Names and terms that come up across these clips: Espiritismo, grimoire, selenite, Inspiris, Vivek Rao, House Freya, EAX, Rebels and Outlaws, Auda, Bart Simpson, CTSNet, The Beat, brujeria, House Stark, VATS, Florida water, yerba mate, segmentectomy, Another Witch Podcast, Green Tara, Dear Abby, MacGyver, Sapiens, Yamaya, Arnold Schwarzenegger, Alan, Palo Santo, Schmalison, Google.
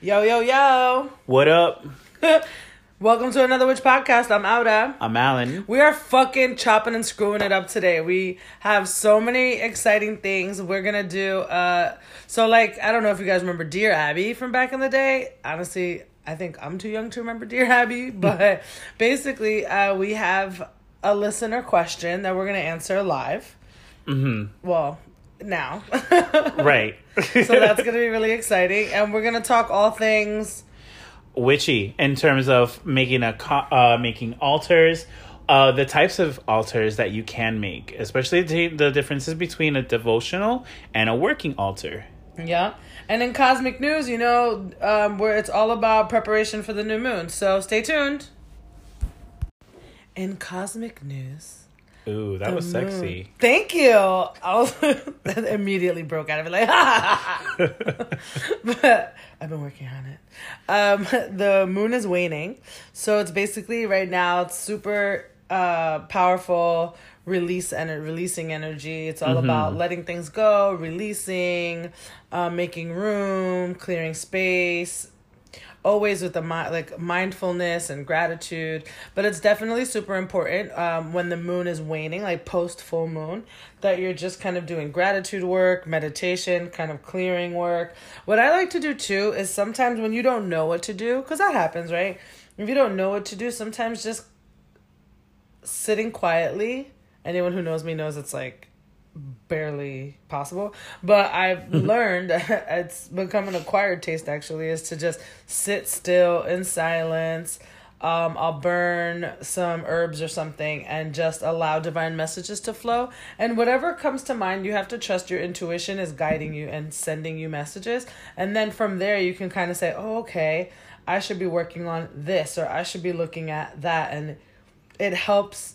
Yo, yo, yo. What up? Welcome to Another Witch Podcast. I'm Auda. I'm Alan. We are fucking chopping and screwing it up today. We have so many exciting things we're going to do. I don't know if you guys remember Dear Abby from back in the day. Honestly, I think I'm too young to remember Dear Abby. But basically, we have a listener question that we're going to answer live. Mm-hmm. Well, now. Right. So that's going to be really exciting. And we're going to talk all things witchy in terms of making altars, the types of altars that you can make, especially the differences between a devotional and a working altar. Yeah. And in cosmic news, where it's all about preparation for the new moon. So stay tuned. In cosmic news. Ooh, that was sexy. Thank you. That immediately broke out of it, like, ha, ha, ha. But I've been working on it. The moon is waning. So it's basically right now, it's super powerful, releasing energy. It's all about letting things go, releasing, making room, clearing space. Always with the mindfulness and gratitude, but it's definitely super important when the moon is waning, like post full moon, that you're just kind of doing gratitude work, meditation, kind of clearing work. What I like to do too is sometimes when you don't know what to do, because that happens, right? If you don't know what to do, sometimes just sitting quietly. Anyone who knows me knows it's like barely possible, but I've learned, it's become an acquired taste actually, is to just sit still in silence. I'll burn some herbs or something and just allow divine messages to flow, and whatever comes to mind, you have to trust your intuition is guiding you and sending you messages, and then from there you can kind of say, oh, okay, I should be working on this, or I should be looking at that, and it helps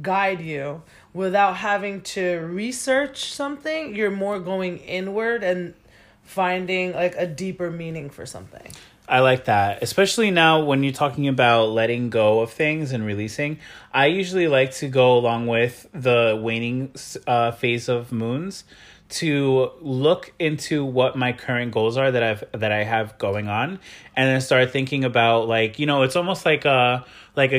guide you without having to research something. You're more going inward and finding like a deeper meaning for something. I like that, especially now when you're talking about letting go of things and releasing. I usually like to go along with the waning phase of moons to look into what my current goals are that I have going on, and then start thinking about, like, it's almost like a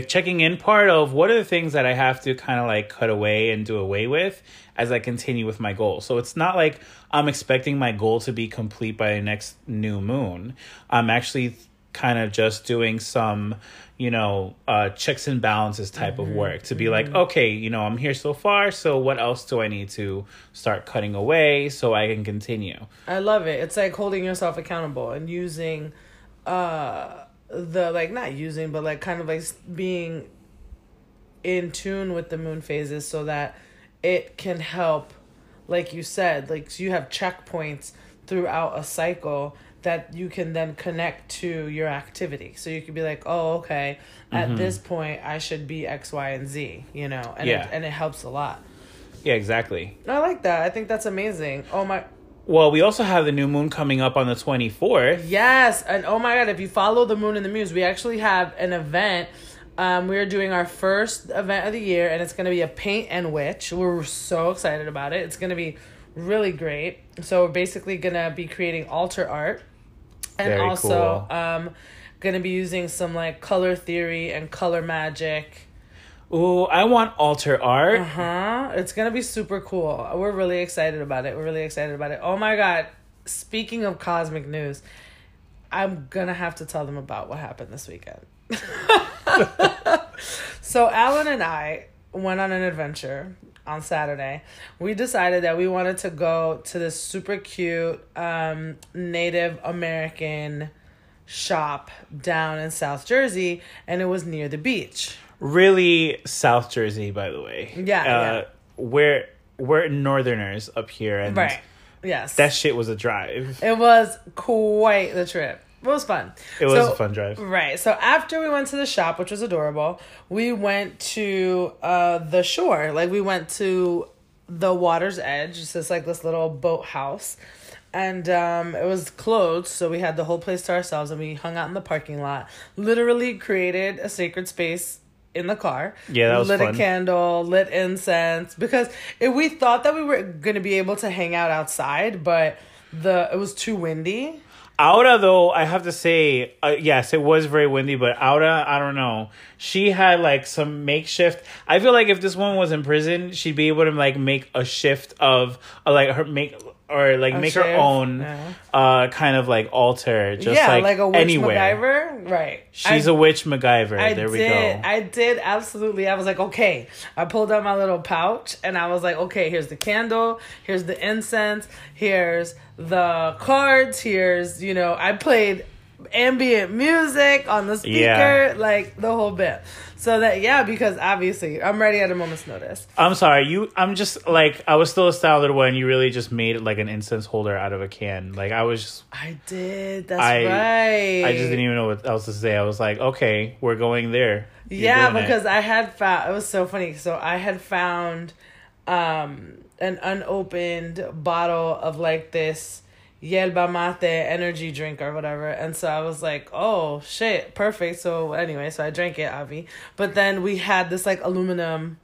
checking in part of what are the things that I have to kind of like cut away and do away with as I continue with my goal. So it's not like I'm expecting my goal to be complete by the next new moon. I'm actually kind of just doing some, checks and balances type of work to be like, okay, I'm here so far, so what else do I need to start cutting away so I can continue? I love it. It's like holding yourself accountable and using being in tune with the moon phases so that it can help, like you said, like you have checkpoints throughout a cycle that you can then connect to your activity. So you could be like, oh, okay, at this point I should be X, Y, and Z, and yeah. It helps a lot. Yeah, exactly. I like that. I think that's amazing. Oh my. Well, we also have the new moon coming up on the 24th. Yes. And oh my God, if you follow the moon and the muse, we actually have an event. We're doing our first event of the year, and it's going to be a paint and witch. We're so excited about it. It's going to be really great. So we're basically going to be creating altar art. And very also cool. Going to be using some like color theory and color magic. Ooh, I want altar art. It's going to be super cool. We're really excited about it. Oh my God. Speaking of cosmic news, I'm going to have to tell them about what happened this weekend. So Alan and I went on an adventure on Saturday. We decided that we wanted to go to this super cute Native American shop down in South Jersey, and it was near the beach. Really South Jersey, by the way. Yeah. We're northerners up here, and right. Yes. That shit was a drive. It was quite the trip. It was fun. It was a fun drive. Right. So after we went to the shop, which was adorable, we went to the shore. Like, we went to the water's edge. It's just like this little boat house. And it was closed, so we had the whole place to ourselves, and we hung out in the parking lot. Literally created a sacred space in the car. Yeah, that was fun. Lit a candle, lit incense. Because we thought that we were going to be able to hang out outside, but it was too windy. Auda, though, I have to say, yes, it was very windy, but Auda, I don't know. She had, like, some makeshift. I feel like if this woman was in prison, she'd be able to, like, make a shift of, her own kind of, like, altar. Just, yeah, like a witch anywhere. MacGyver? Right. She's a witch MacGyver. There we go. I did, absolutely. I was like, okay. I pulled out my little pouch, and I was like, okay, here's the candle, here's the incense, here's the cards, here's, you know, I played ambient music on the speaker, like the whole bit. So that, because obviously I'm ready at a moment's notice. I'm sorry, I'm just like, I was still astounded when you really just made like an incense holder out of a can. Like I did, that's right. I just didn't even know what else to say. I was like, okay, we're going there. I had found, it was so funny. So I had found an unopened bottle of like this yerba mate energy drink or whatever, and so I was like, oh shit, perfect. So anyway, I drank it, Avi, but then we had this like aluminum,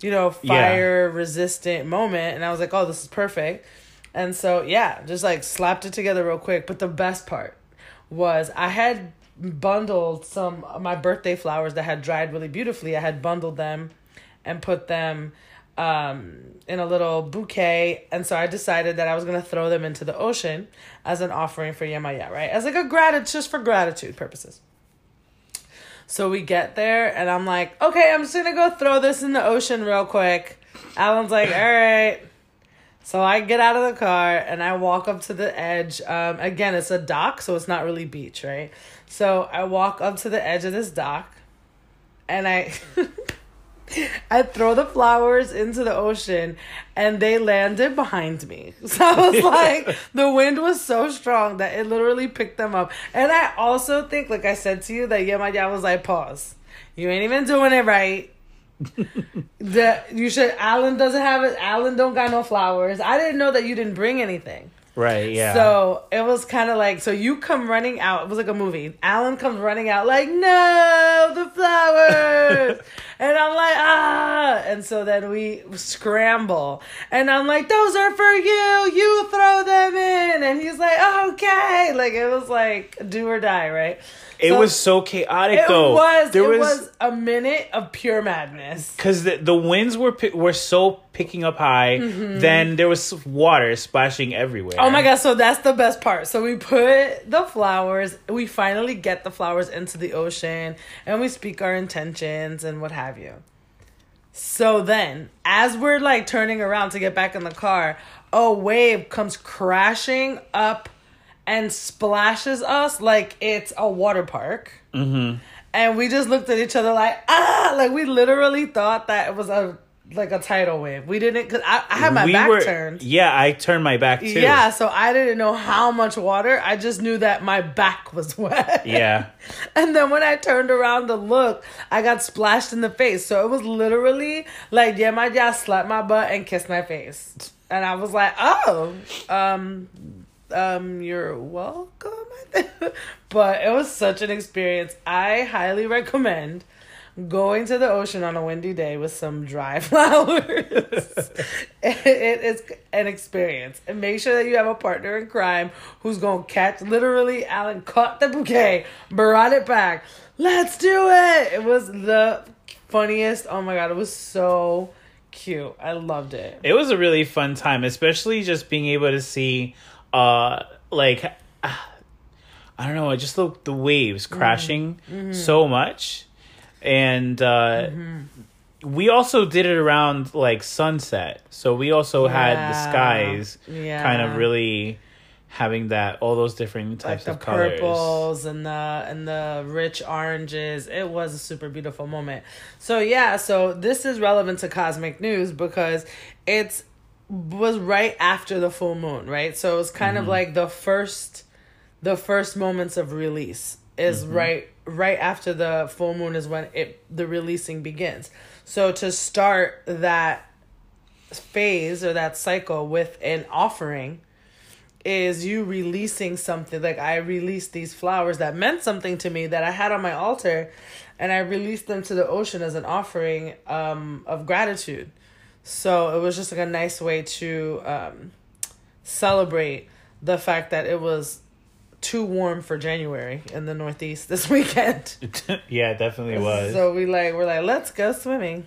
you know, fire resistant moment, and I was like, oh, this is perfect. And so just like slapped it together real quick. But the best part was I had bundled some of my birthday flowers that had dried really beautifully. I had bundled them and put them in a little bouquet, and so I decided that I was gonna throw them into the ocean as an offering for Yamaya, right? As like a just for gratitude purposes. So we get there, and I'm like, okay, I'm just gonna go throw this in the ocean real quick. Alan's like, all right. So I get out of the car and I walk up to the edge. Again, it's a dock, so it's not really beach, right? So I walk up to the edge of this dock, and I throw the flowers into the ocean, and they landed behind me. So I was like, the wind was so strong that it literally picked them up. And I also think, like I said to you, that my dad was like, pause. You ain't even doing it right. Alan doesn't have it. Alan don't got no flowers. I didn't know that you didn't bring anything. Right, yeah. So it was kind of like, so you come running out. It was like a movie. Alan comes running out like, no, the flowers. And I'm like, ah. And so then we scramble. And I'm like, those are for you. You throw them in. And he's like, okay. Like, it was like do or die, right? It was so chaotic, though. It was a minute of pure madness. Because the winds were so picking up high. Mm-hmm. Then there was water splashing everywhere. Oh, my God. So that's the best part. So we put the flowers. We finally get the flowers into the ocean. And we speak our intentions and what have you. So then, as we're, like, turning around to get back in the car, a wave comes crashing up and splashes us like it's a water park. Mm-hmm. And we just looked at each other like, ah! Like, we literally thought that it was a tidal wave. We didn't, because I had my back turned. Yeah, I turned my back too. Yeah, so I didn't know how much water. I just knew that my back was wet. Yeah. And then when I turned around to look, I got splashed in the face. So it was literally like, my dad slapped my butt and kissed my face. And I was like, oh, you're welcome. But it was such an experience. I highly recommend going to the ocean on a windy day with some dry flowers. It is an experience. And make sure that you have a partner in crime who's going to catch. Literally, Alan caught the bouquet, brought it back. Let's do it. It was the funniest. Oh my God. It was so cute. I loved it. It was a really fun time, especially just being able to see I don't know, just the waves crashing so much. And we also did it around like sunset, so we also had the skies kind of really having that, all those different types of colors, purples and the rich oranges. It was a super beautiful moment. So this is relevant to cosmic news because it was right after the full moon, right? So it was kind of like the first moments of release is right after the full moon is when the releasing begins. So to start that phase or that cycle with an offering is you releasing something. Like I released these flowers that meant something to me that I had on my altar, and I released them to the ocean as an offering of gratitude. So it was just like a nice way to celebrate the fact that it was too warm for January in the Northeast this weekend. Yeah, it definitely was. So we're like, let's go swimming.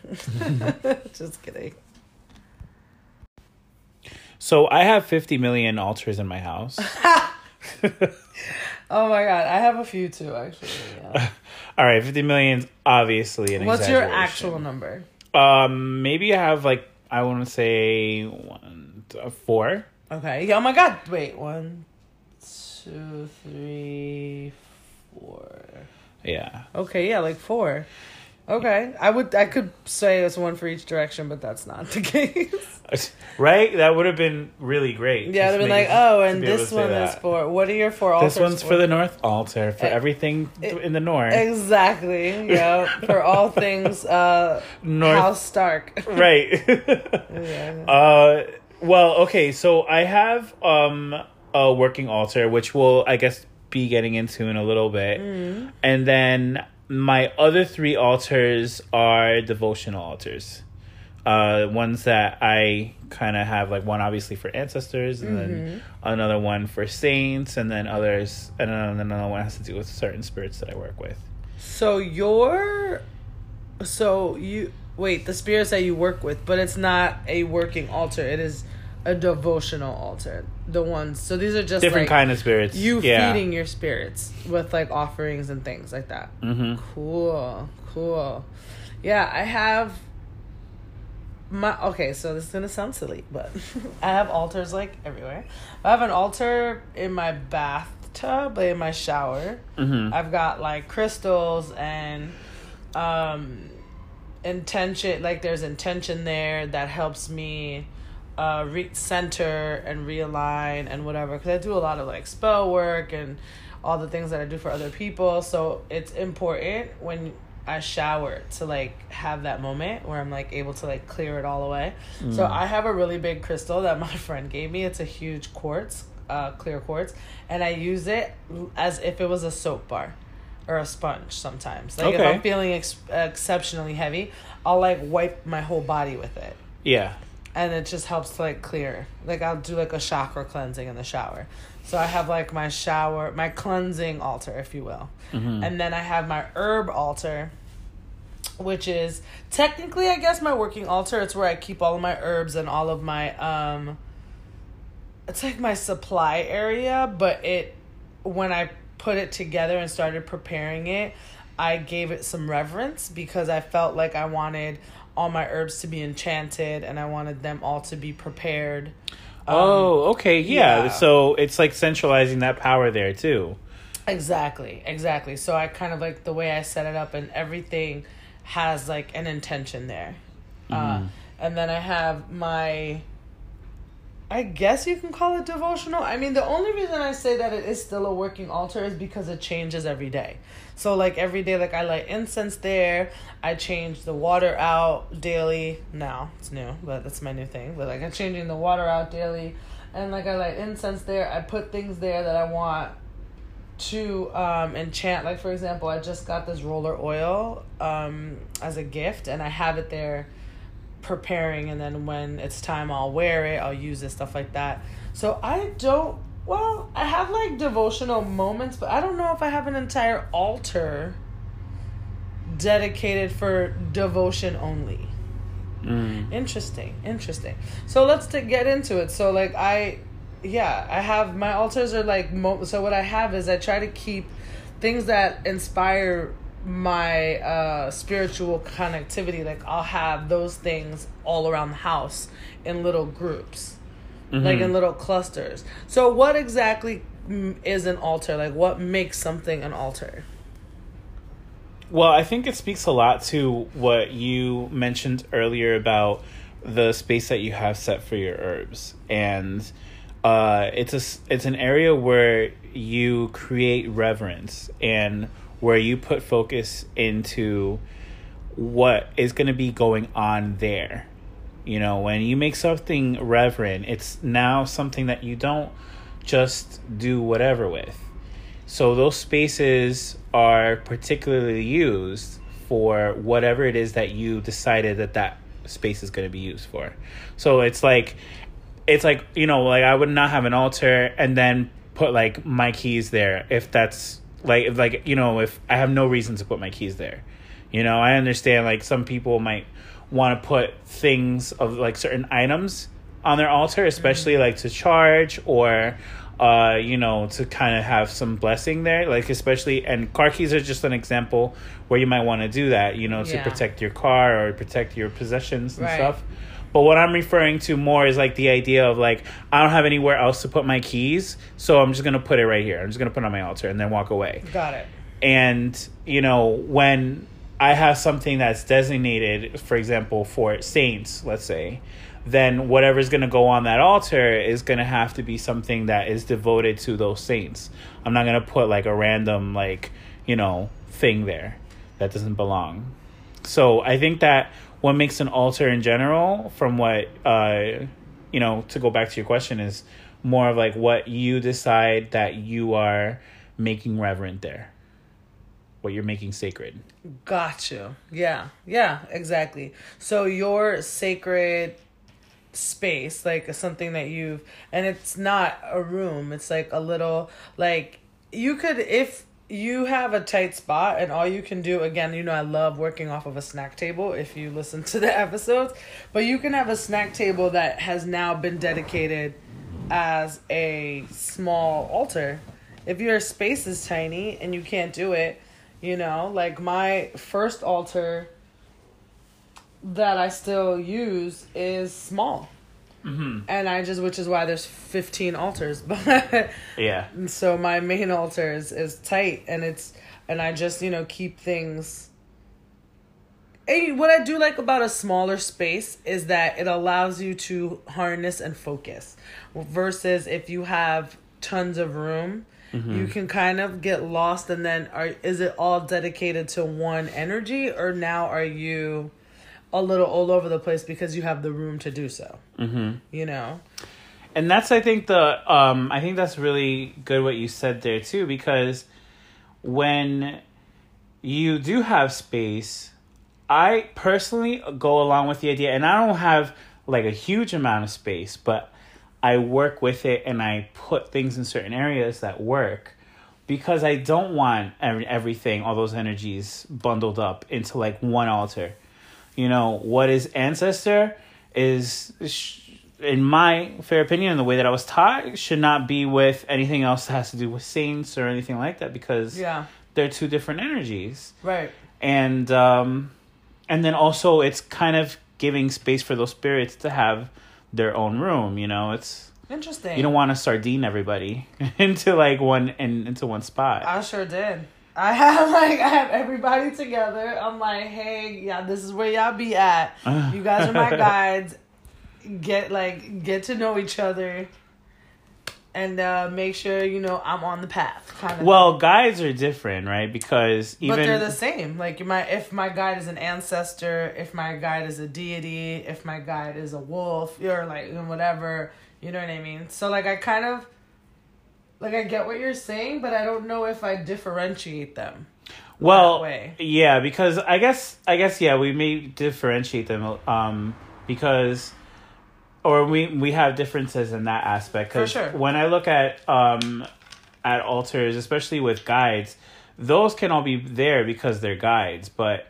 Just kidding. So I have 50 million altars in my house. Oh my God, I have a few too, actually. Yeah. All right, 50 million's obviously an What's your actual number? Maybe I have like, I want to say 4. Okay. Oh my God. Wait, 1, 2, 3, 4. Yeah. Okay. Yeah, like 4. Okay. I could say it's 1 for each direction, but that's not the case. Right? That would have been really great. Yeah, they'd been like, oh, and this one is for... What are your 4 altars? This one's for the North Altar, for everything in the North. Exactly. Yeah. For all things North House Stark. Right. Yeah. Well, okay, so I have a working altar, which we'll, I guess, be getting into in a little bit. Mm-hmm. And then my other 3 altars are devotional altars. Ones that I kind of have, like, one obviously for ancestors, and then another one for saints, and then others, and then another one has to do with certain spirits that I work with. Wait, the spirits that you work with, but it's not a working altar. It is a devotional altar. So these are just different kind of spirits. Feeding your spirits with like offerings and things like that. Mm-hmm. Cool. Yeah, I have okay, so this is gonna sound silly, but I have altars like everywhere. I have an altar in my bathtub, in my shower. Mm-hmm. I've got like crystals and intention, like there's intention there that helps me center and realign and whatever, because I do a lot of like spell work and all the things that I do for other people, so it's important when I shower to like have that moment where I'm like able to like clear it all away. So I have a really big crystal that my friend gave me. It's a huge quartz, clear quartz, and I use it as if it was a soap bar or a sponge sometimes. Like, if I'm feeling exceptionally heavy, I'll, like, wipe my whole body with it. Yeah. And it just helps to, like, clear. Like, I'll do, like, a chakra cleansing in the shower. So I have, like, my cleansing altar, if you will. Mm-hmm. And then I have my herb altar, which is technically, I guess, my working altar. It's where I keep all of my herbs and all of my, it's, like, my supply area, but when I put it together and started preparing it, I gave it some reverence because I felt like I wanted all my herbs to be enchanted and I wanted them all to be prepared. Yeah. So it's like centralizing that power there too. Exactly. So I kind of like the way I set it up, and everything has like an intention there. Mm-hmm. And then I have my... I guess you can call it devotional. I mean, the only reason I say that it is still a working altar is because it changes every day. So, like, every day, like, I light incense there. I change the water out daily. Now, it's new, but that's my new thing. But, like, I'm changing the water out daily. And, like, I light incense there. I put things there that I want to enchant. Like, for example, I just got this roller oil as a gift, and I have it there preparing, and then when it's time, I'll wear it, I'll use it, stuff like that. So I have like devotional moments, but I don't know if I have an entire altar dedicated for devotion only. Interesting. So let's get into it. So like I have my altars are like, so what I have is I try to keep things that inspire my spiritual connectivity. Like I'll have those things all around the house in little groups, like in little clusters. So what exactly is an altar? Like what makes something an altar? Well, I think it speaks a lot to what you mentioned earlier about the space that you have set for your herbs, and it's an area where you create reverence and where you put focus into what is going to be going on there. You know, when you make something reverent, it's now something that you don't just do whatever with. So those spaces are particularly used for whatever it is that you decided that space is going to be used for. So it's like, you know, like I would not have an altar and then put like my keys there if that's like you know, if I have no reason to put my keys there. You know, I understand like some people might want to put things of like certain items on their altar, especially like to charge or you know, to kind of have some blessing there, like especially, and car keys are just an example where you might want to do that, you know, to protect your car or protect your possessions and stuff. But what I'm referring to more is like the idea of like, I don't have anywhere else to put my keys, so I'm just going to put it right here. I'm just going to put it on my altar and then walk away. Got it. And, you know, when I have something that's designated, for example, for saints, let's say, then whatever's going to go on that altar is going to have to be something that is devoted to those saints. I'm not going to put like a random, like, you know, thing there that doesn't belong. So I think that what makes an altar in general, from what, you know, to go back to your question, is more of like what you decide that you are making reverent there. What you're making sacred. Gotcha. Yeah. Yeah, exactly. So your sacred space, like something that you've, and it's not a room, it's like a little, like you could, if you have a tight spot and all you can do, again, you know, I love working off of a snack table if you listen to the episodes, but you can have a snack table that has now been dedicated as a small altar. If your space is tiny and you can't do it, you know, like my first altar that I still use is small. Mm-hmm. And I just, which is why there's 15 altars. But yeah. So my main altar is tight, and it's, and I just, you know, keep things. And what I do like about a smaller space is that it allows you to harness and focus, versus if you have tons of room, mm-hmm. you can kind of get lost. And then is it all dedicated to one energy, or now are you a little all over the place because you have the room to do so, mm-hmm. you know? And that's, I think the, I think that's really good what you said there too, because when you do have space, I personally go along with the idea, and I don't have like a huge amount of space, but I work with it and I put things in certain areas that work, because I don't want everything, all those energies bundled up into like one altar. You know, what is ancestor is, in my fair opinion, and the way that I was taught, should not be with anything else that has to do with saints or anything like that, because they're two different energies. Right. And then also it's kind of giving space for those spirits to have their own room. You know, it's interesting. You don't want to sardine everybody into like one, and into one spot. I sure did. I have everybody together. I'm like, hey, yeah, this is where y'all be at. You guys are my guides. Get to know each other, and make sure you know I'm on the path. Kind of. Well, guides are different, right? Because even but they're the same. Like if my guide is an ancestor, if my guide is a deity, if my guide is a wolf, or like whatever, you know what I mean. So like I kind of. Like, I get what you're saying, but I don't know if I differentiate them. Well, that way. Yeah, because I guess, yeah, we may differentiate them because, or we have differences in that aspect. 'Cause for sure. When I look at altars, especially with guides, those can all be there because they're guides, but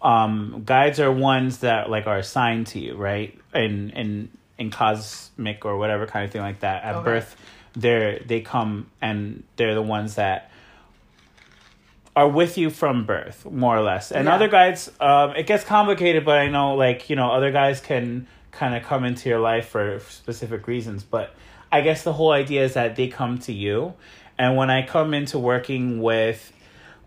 guides are ones that like are assigned to you, right? And cosmic or whatever kind of thing like that at birth. They come, and they're the ones that are with you from birth, more or less. And other guides, it gets complicated, but I know, like, you know, other guys can kind of come into your life for specific reasons. But I guess the whole idea is that they come to you. And when I come into working with,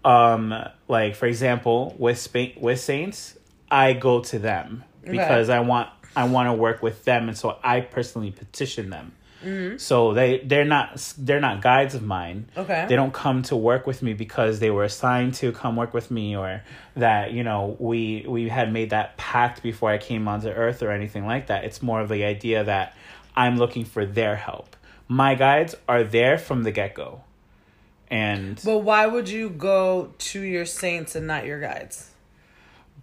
like, for example, with saints, I go to them because I want to work with them. And so I personally petition them. Mm-hmm. So they're not guides of mine. Okay. They don't come to work with me because they were assigned to come work with me, or that, you know, we had made that pact before I came onto Earth or anything like that. It's more of the idea that I'm looking for their help. My guides are there from the get-go. And well, why would you go to your saints and not your guides?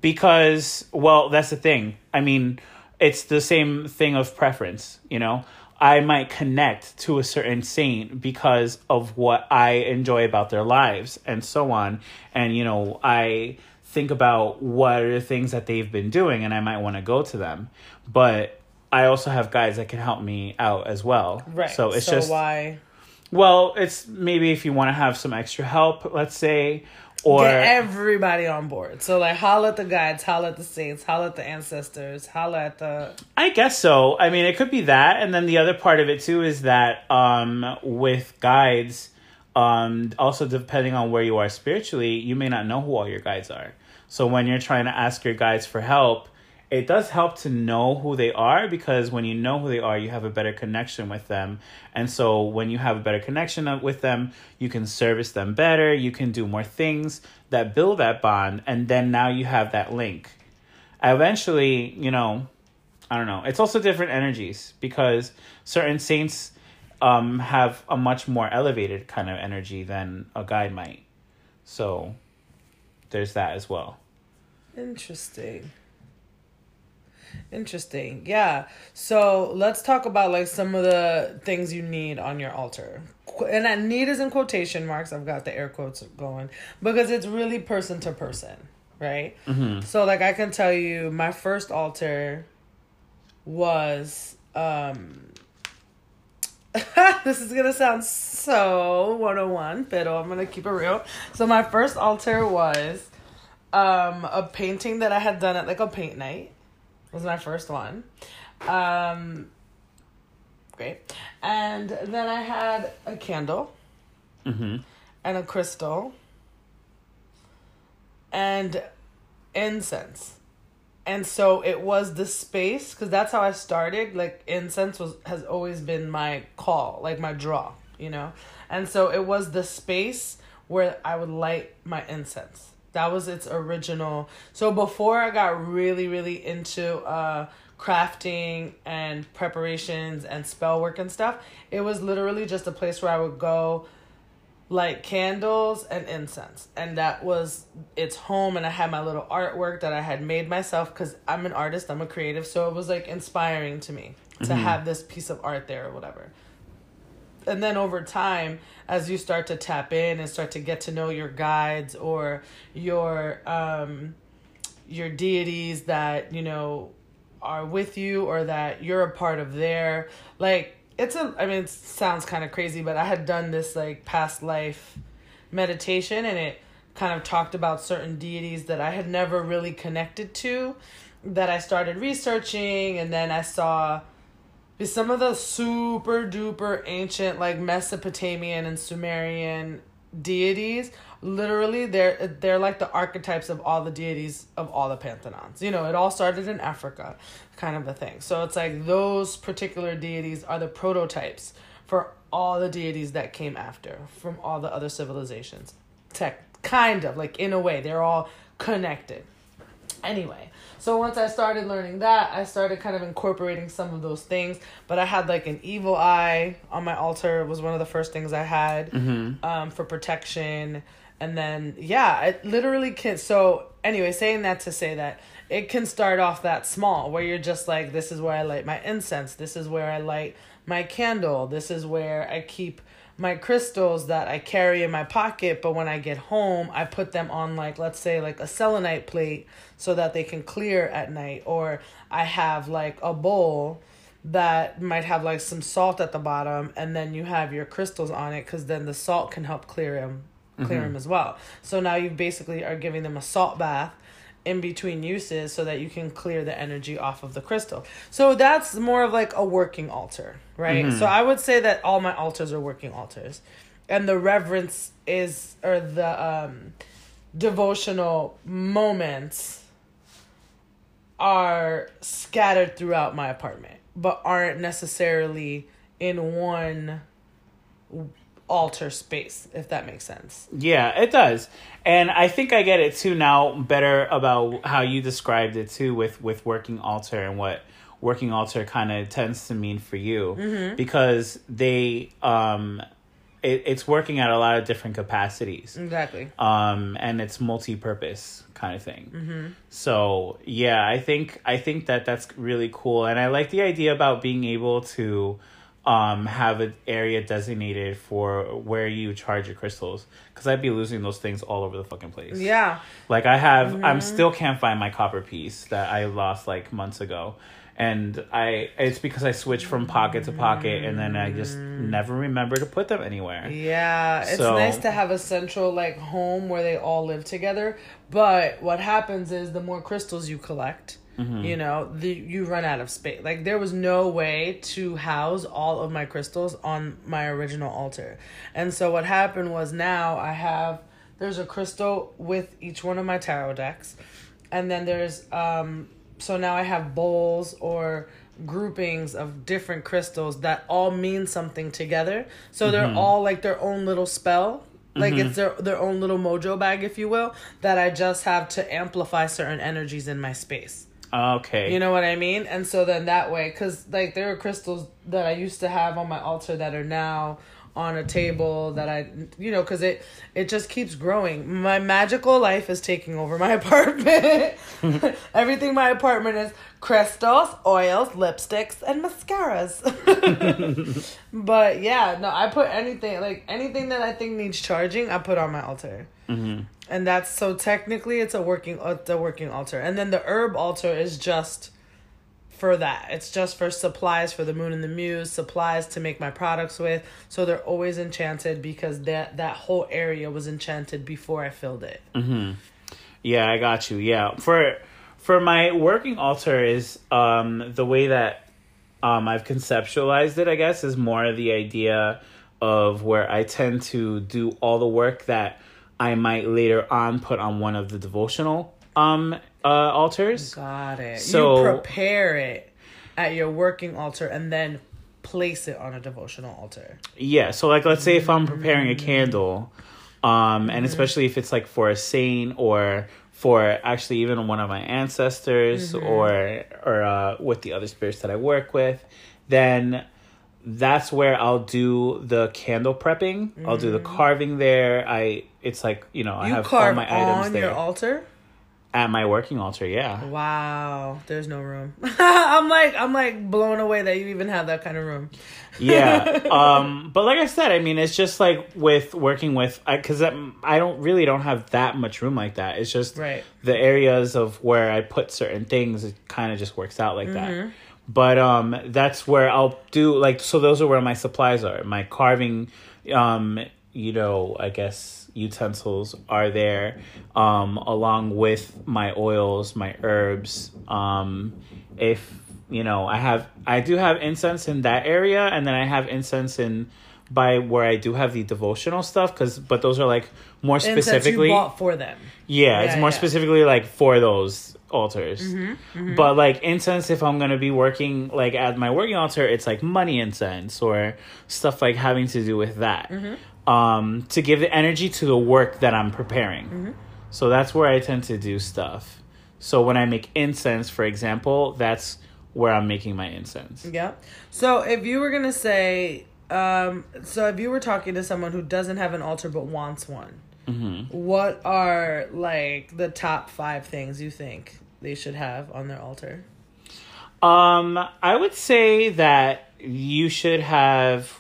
Because, well, that's the thing. I mean, it's the same thing of preference, you know. I might connect to a certain saint because of what I enjoy about their lives and so on. And, you know, I think about what are the things that they've been doing and I might want to go to them. But I also have guys that can help me out as well. Right. So it's just... why? Well, it's maybe if you want to have some extra help, let's say... Or get everybody on board. So, like, holla at the guides, holla at the saints, holla at the ancestors, holla at the... I guess so. I mean, it could be that. And then the other part of it, too, is that with guides, also depending on where you are spiritually, you may not know who all your guides are. So when you're trying to ask your guides for help, it does help to know who they are, because when you know who they are, you have a better connection with them. And so when you have a better connection with them, you can service them better. You can do more things that build that bond. And then now you have that link. Eventually, you know, I don't know. It's also different energies, because certain saints have a much more elevated kind of energy than a guide might. So there's that as well. Interesting. Yeah. So let's talk about like some of the things you need on your altar. And that need is in quotation marks. I've got the air quotes going because it's really person to person, right? Mm-hmm. So like I can tell you my first altar was, this is going to sound so 101, but I'm going to keep it real. So my first altar was a painting that I had done at like a paint night. Was my first one. Great. And then I had a candle. Mm-hmm. And a crystal. And incense. And so it was the space, because that's how I started. Like, incense has always been my call, like my draw, you know? And so it was the space where I would light my incense. That was its original. So before I got really, really into crafting and preparations and spell work and stuff, it was literally just a place where I would go light candles and incense. And that was its home. And I had my little artwork that I had made myself, because I'm an artist, I'm a creative. So it was like inspiring to me to have this piece of art there or whatever. And then over time, as you start to tap in and start to get to know your guides or your deities that, you know, are with you or that you're a part of their, like, it sounds kind of crazy, but I had done this like past life meditation, and it kind of talked about certain deities that I had never really connected to that I started researching. And then I saw some of the super duper ancient, like Mesopotamian and Sumerian deities. Literally, they're like the archetypes of all the deities of all the pantheons. You know, it all started in Africa, kind of a thing. So it's like those particular deities are the prototypes for all the deities that came after from all the other civilizations. Kind of, like, in a way, they're all connected. Anyway, so once I started learning that, I started kind of incorporating some of those things. But I had like an evil eye on my altar. It was one of the first things I had for protection. And then, yeah, it literally can. So anyway, saying that to say that it can start off that small where you're just like, this is where I light my incense. This is where I light my candle. This is where I keep my crystals that I carry in my pocket, but when I get home, I put them on, like, let's say, like a selenite plate so that they can clear at night. Or I have like a bowl that might have like some salt at the bottom, and then you have your crystals on it, because then the salt can help clear them as well. So now you basically are giving them a salt bath in between uses so that you can clear the energy off of the crystal. So that's more of like a working altar, right? Mm-hmm. So I would say that all my altars are working altars. And the reverence is, or the devotional moments are scattered throughout my apartment, but aren't necessarily in one altar space, if that makes sense. Yeah, it does. And I think I get it too now better about how you described it too with working altar and what working altar kind of tends to mean for you, because they it's working at a lot of different capacities. Exactly. And it's multi-purpose kind of thing. So yeah, I think that's really cool, and I like the idea about being able to have an area designated for where you charge your crystals, because I'd be losing those things all over the fucking place. Yeah. Like I have, I'm still can't find my copper piece that I lost like months ago. And it's because I switch from pocket to pocket, and then I just never remember to put them anywhere. Yeah, it's nice to have a central like home where they all live together. But what happens is the more crystals you collect, you know, you run out of space. Like there was no way to house all of my crystals on my original altar. And so what happened was now there's a crystal with each one of my tarot decks. And then there's... So now I have bowls or groupings of different crystals that all mean something together. So they're all like their own little spell. Like it's their own little mojo bag, if you will, that I just have to amplify certain energies in my space. Okay. You know what I mean? And so then that way, because like there are crystals that I used to have on my altar that are now on a table that I, you know, because it just keeps growing. My magical life is taking over my apartment. Everything my apartment is crystals, oils, lipsticks, and mascaras. But yeah, no, I put anything that I think needs charging, I put on my altar. And that's, so technically it's a working altar. And then the herb altar is just for that. It's just for supplies for the Moon and the Muse, supplies to make my products with. So they're always enchanted because that whole area was enchanted before I filled it. Yeah, I got you. Yeah. For my working altar is the way that I've conceptualized it, I guess, is more the idea of where I tend to do all the work that I might later on put on one of the devotional altars. Got it. So you prepare it at your working altar and then place it on a devotional altar. Yeah. So like, let's say if I'm preparing a candle, and especially if it's like for a saint or for actually even one of my ancestors or with the other spirits that I work with, then that's where I'll do the candle prepping. I'll do the carving there. It's like, you know, I have all my items on there. Your altar? At my working altar, yeah. Wow, there's no room. I'm like blown away that you even have that kind of room. Yeah, but like I said, I mean, it's just like with working with, because I don't have that much room like that. It's just the areas of where I put certain things, it kind of just works out like that. But that's where I'll do like, so those are where my supplies are. My carving, you know, I guess, utensils are there, along with my oils, my herbs. If you know, I do have incense in that area, and then I have incense in by where I do have the devotional stuff, but those are like more specifically you bought for them. Yeah, it's more specifically like for those altars. But like incense, if I'm gonna be working like at my working altar, it's like money incense or stuff like having to do with that. To give the energy to the work that I'm preparing. So that's where I tend to do stuff. So when I make incense, for example, that's where I'm making my incense. Yeah. So if you were going to say, if you were talking to someone who doesn't have an altar but wants one, what are like the top 5 things you think they should have on their altar? I would say that you should have...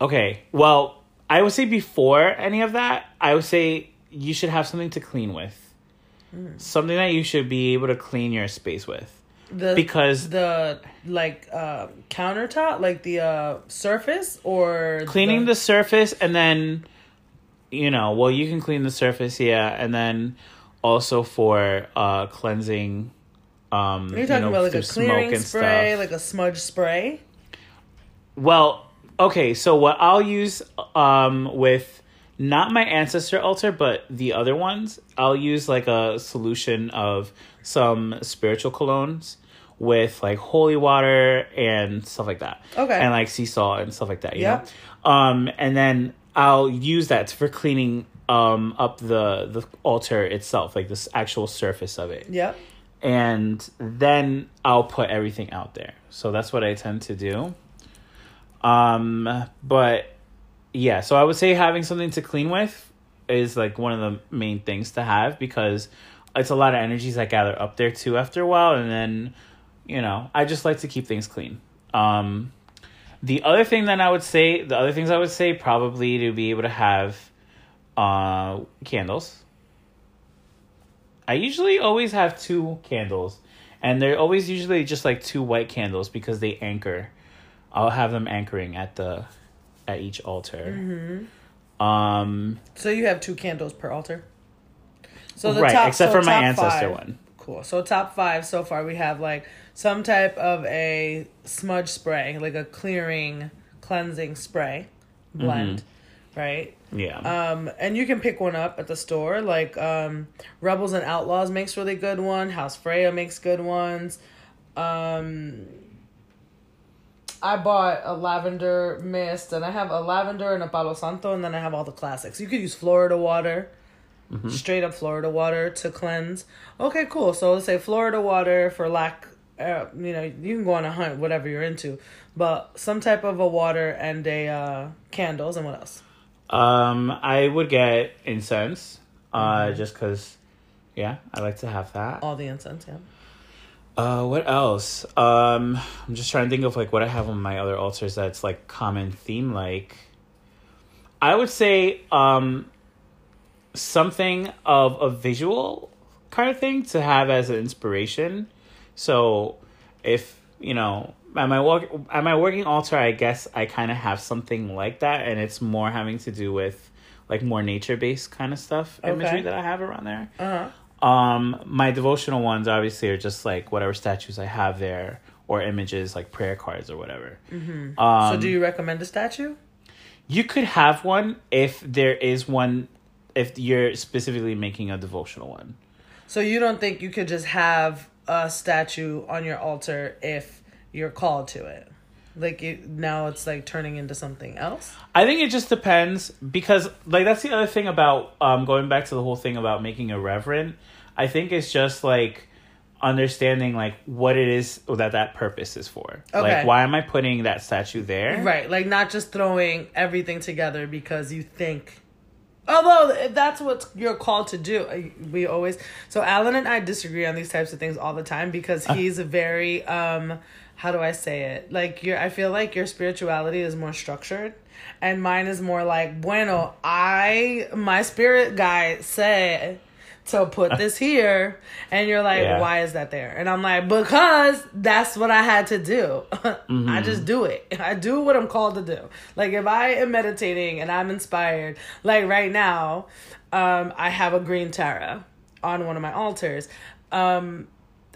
Okay, well, I would say before any of that, I would say you should have something to clean with. Something that you should be able to clean your space with. Because the countertop, like the surface or... Cleaning the surface, and then, you know, well, you can clean the surface, yeah. And then also for cleansing, you're talking about like a clearing spray, like a smudge spray? Well... Okay, so what I'll use with not my ancestor altar, but the other ones, I'll use like a solution of some spiritual colognes with like holy water and stuff like that. Okay. And like sea salt and stuff like that, you know? And then I'll use that for cleaning up the altar itself, like this actual surface of it. Yep. And then I'll put everything out there. So that's what I tend to do. But yeah, so I would say having something to clean with is like one of the main things to have, because it's a lot of energies that gather up there too after a while. And then, you know, I just like to keep things clean. The other thing that I would say, the other things I would say probably to be able to have candles. I usually always have two candles, and they're always usually just like two white candles because they anchor. I'll have them anchoring at each altar. Mm-hmm. So you have two candles per altar. So the right, top, except so for my ancestor five. One. Cool. So top five so far, we have like some type of a smudge spray, like a cleansing spray blend, mm-hmm. right? Yeah. And you can pick one up at the store. Like Rebels and Outlaws makes really good one. House Freya makes good ones. I bought a lavender mist, and I have a lavender and a Palo Santo, and then I have all the classics. You could use Florida water, mm-hmm. straight up Florida water to cleanse. Okay, cool. So let's say Florida water for lack, you can go on a hunt, whatever you're into, but some type of a water and a candles, and what else? I would get incense, mm-hmm. just because, yeah, I like to have that. All the incense, yeah. What else? I'm just trying to think of like what I have on my other altars that's like common theme like. I would say something of a visual kind of thing to have as an inspiration. So if, at my working altar, I guess I kind of have something like that, and it's more having to do with like more nature-based kind of stuff, okay. imagery that I have around there. Uh-huh. My devotional ones obviously are just like whatever statues I have there or images like prayer cards or whatever. Mm-hmm. So do you recommend a statue? You could have one if there is one, if you're specifically making a devotional one. So you don't think you could just have a statue on your altar if you're called to it? Like now it's like turning into something else? I think it just depends because like that's the other thing about going back to the whole thing about making a reverend. I think it's just like understanding like what it is that purpose is for. Okay. Like why am I putting that statue there? Right. Like not just throwing everything together because you think. Although that's what you're called to do. So Alan and I disagree on these types of things all the time because he's very how do I say it? Like I feel like your spirituality is more structured, and mine is more like, bueno, my spirit guide said to put this here, and you're like, yeah. Why is that there? And I'm like, because that's what I had to do. Mm-hmm. I just do it. I do what I'm called to do. Like if I am meditating and I'm inspired, like right now, I have a green Tara on one of my altars.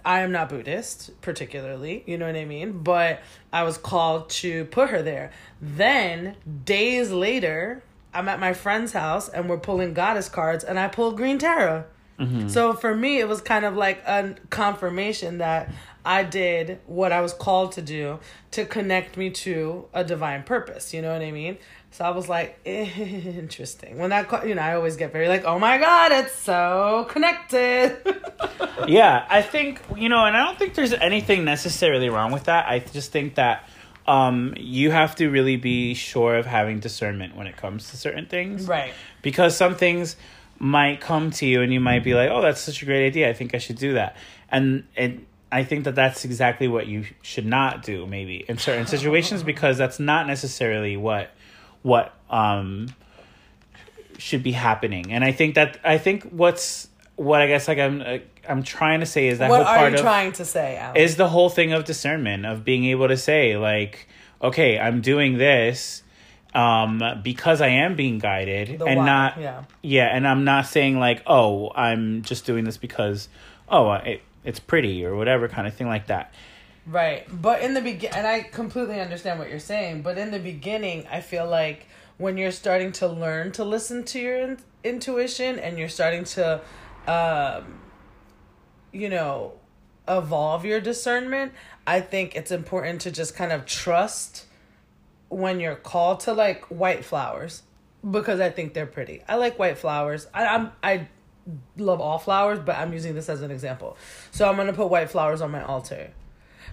I am not Buddhist, particularly, you know what I mean? But I was called to put her there. Then, days later, I'm at my friend's house, and we're pulling goddess cards, and I pulled Green Tara. Mm-hmm. So for me, it was kind of like a confirmation that I did what I was called to do to connect me to a divine purpose, you know what I mean? So I was like, interesting. When that, I always get very like, oh my God, it's so connected. Yeah, I think, and I don't think there's anything necessarily wrong with that. I just think that you have to really be sure of having discernment when it comes to certain things. Right. Because some things might come to you and you might be like, oh, that's such a great idea. I think I should do that. And I think that that's exactly what you should not do maybe in certain situations because that's not necessarily what should be happening. And I think what I guess like I'm trying to say is that what are you trying to say, Alan? Is the whole thing of discernment of being able to say like, okay, I'm doing this because I am being guided and I'm not saying like, oh, I'm just doing this because it's pretty or whatever kind of thing like that. Right. But in the beginning, and I completely understand what you're saying, but in the beginning, I feel like when you're starting to learn to listen to your intuition and you're starting to, evolve your discernment, I think it's important to just kind of trust when you're called to like white flowers because I think they're pretty. I like white flowers. I love all flowers, but I'm using this as an example. So I'm going to put white flowers on my altar.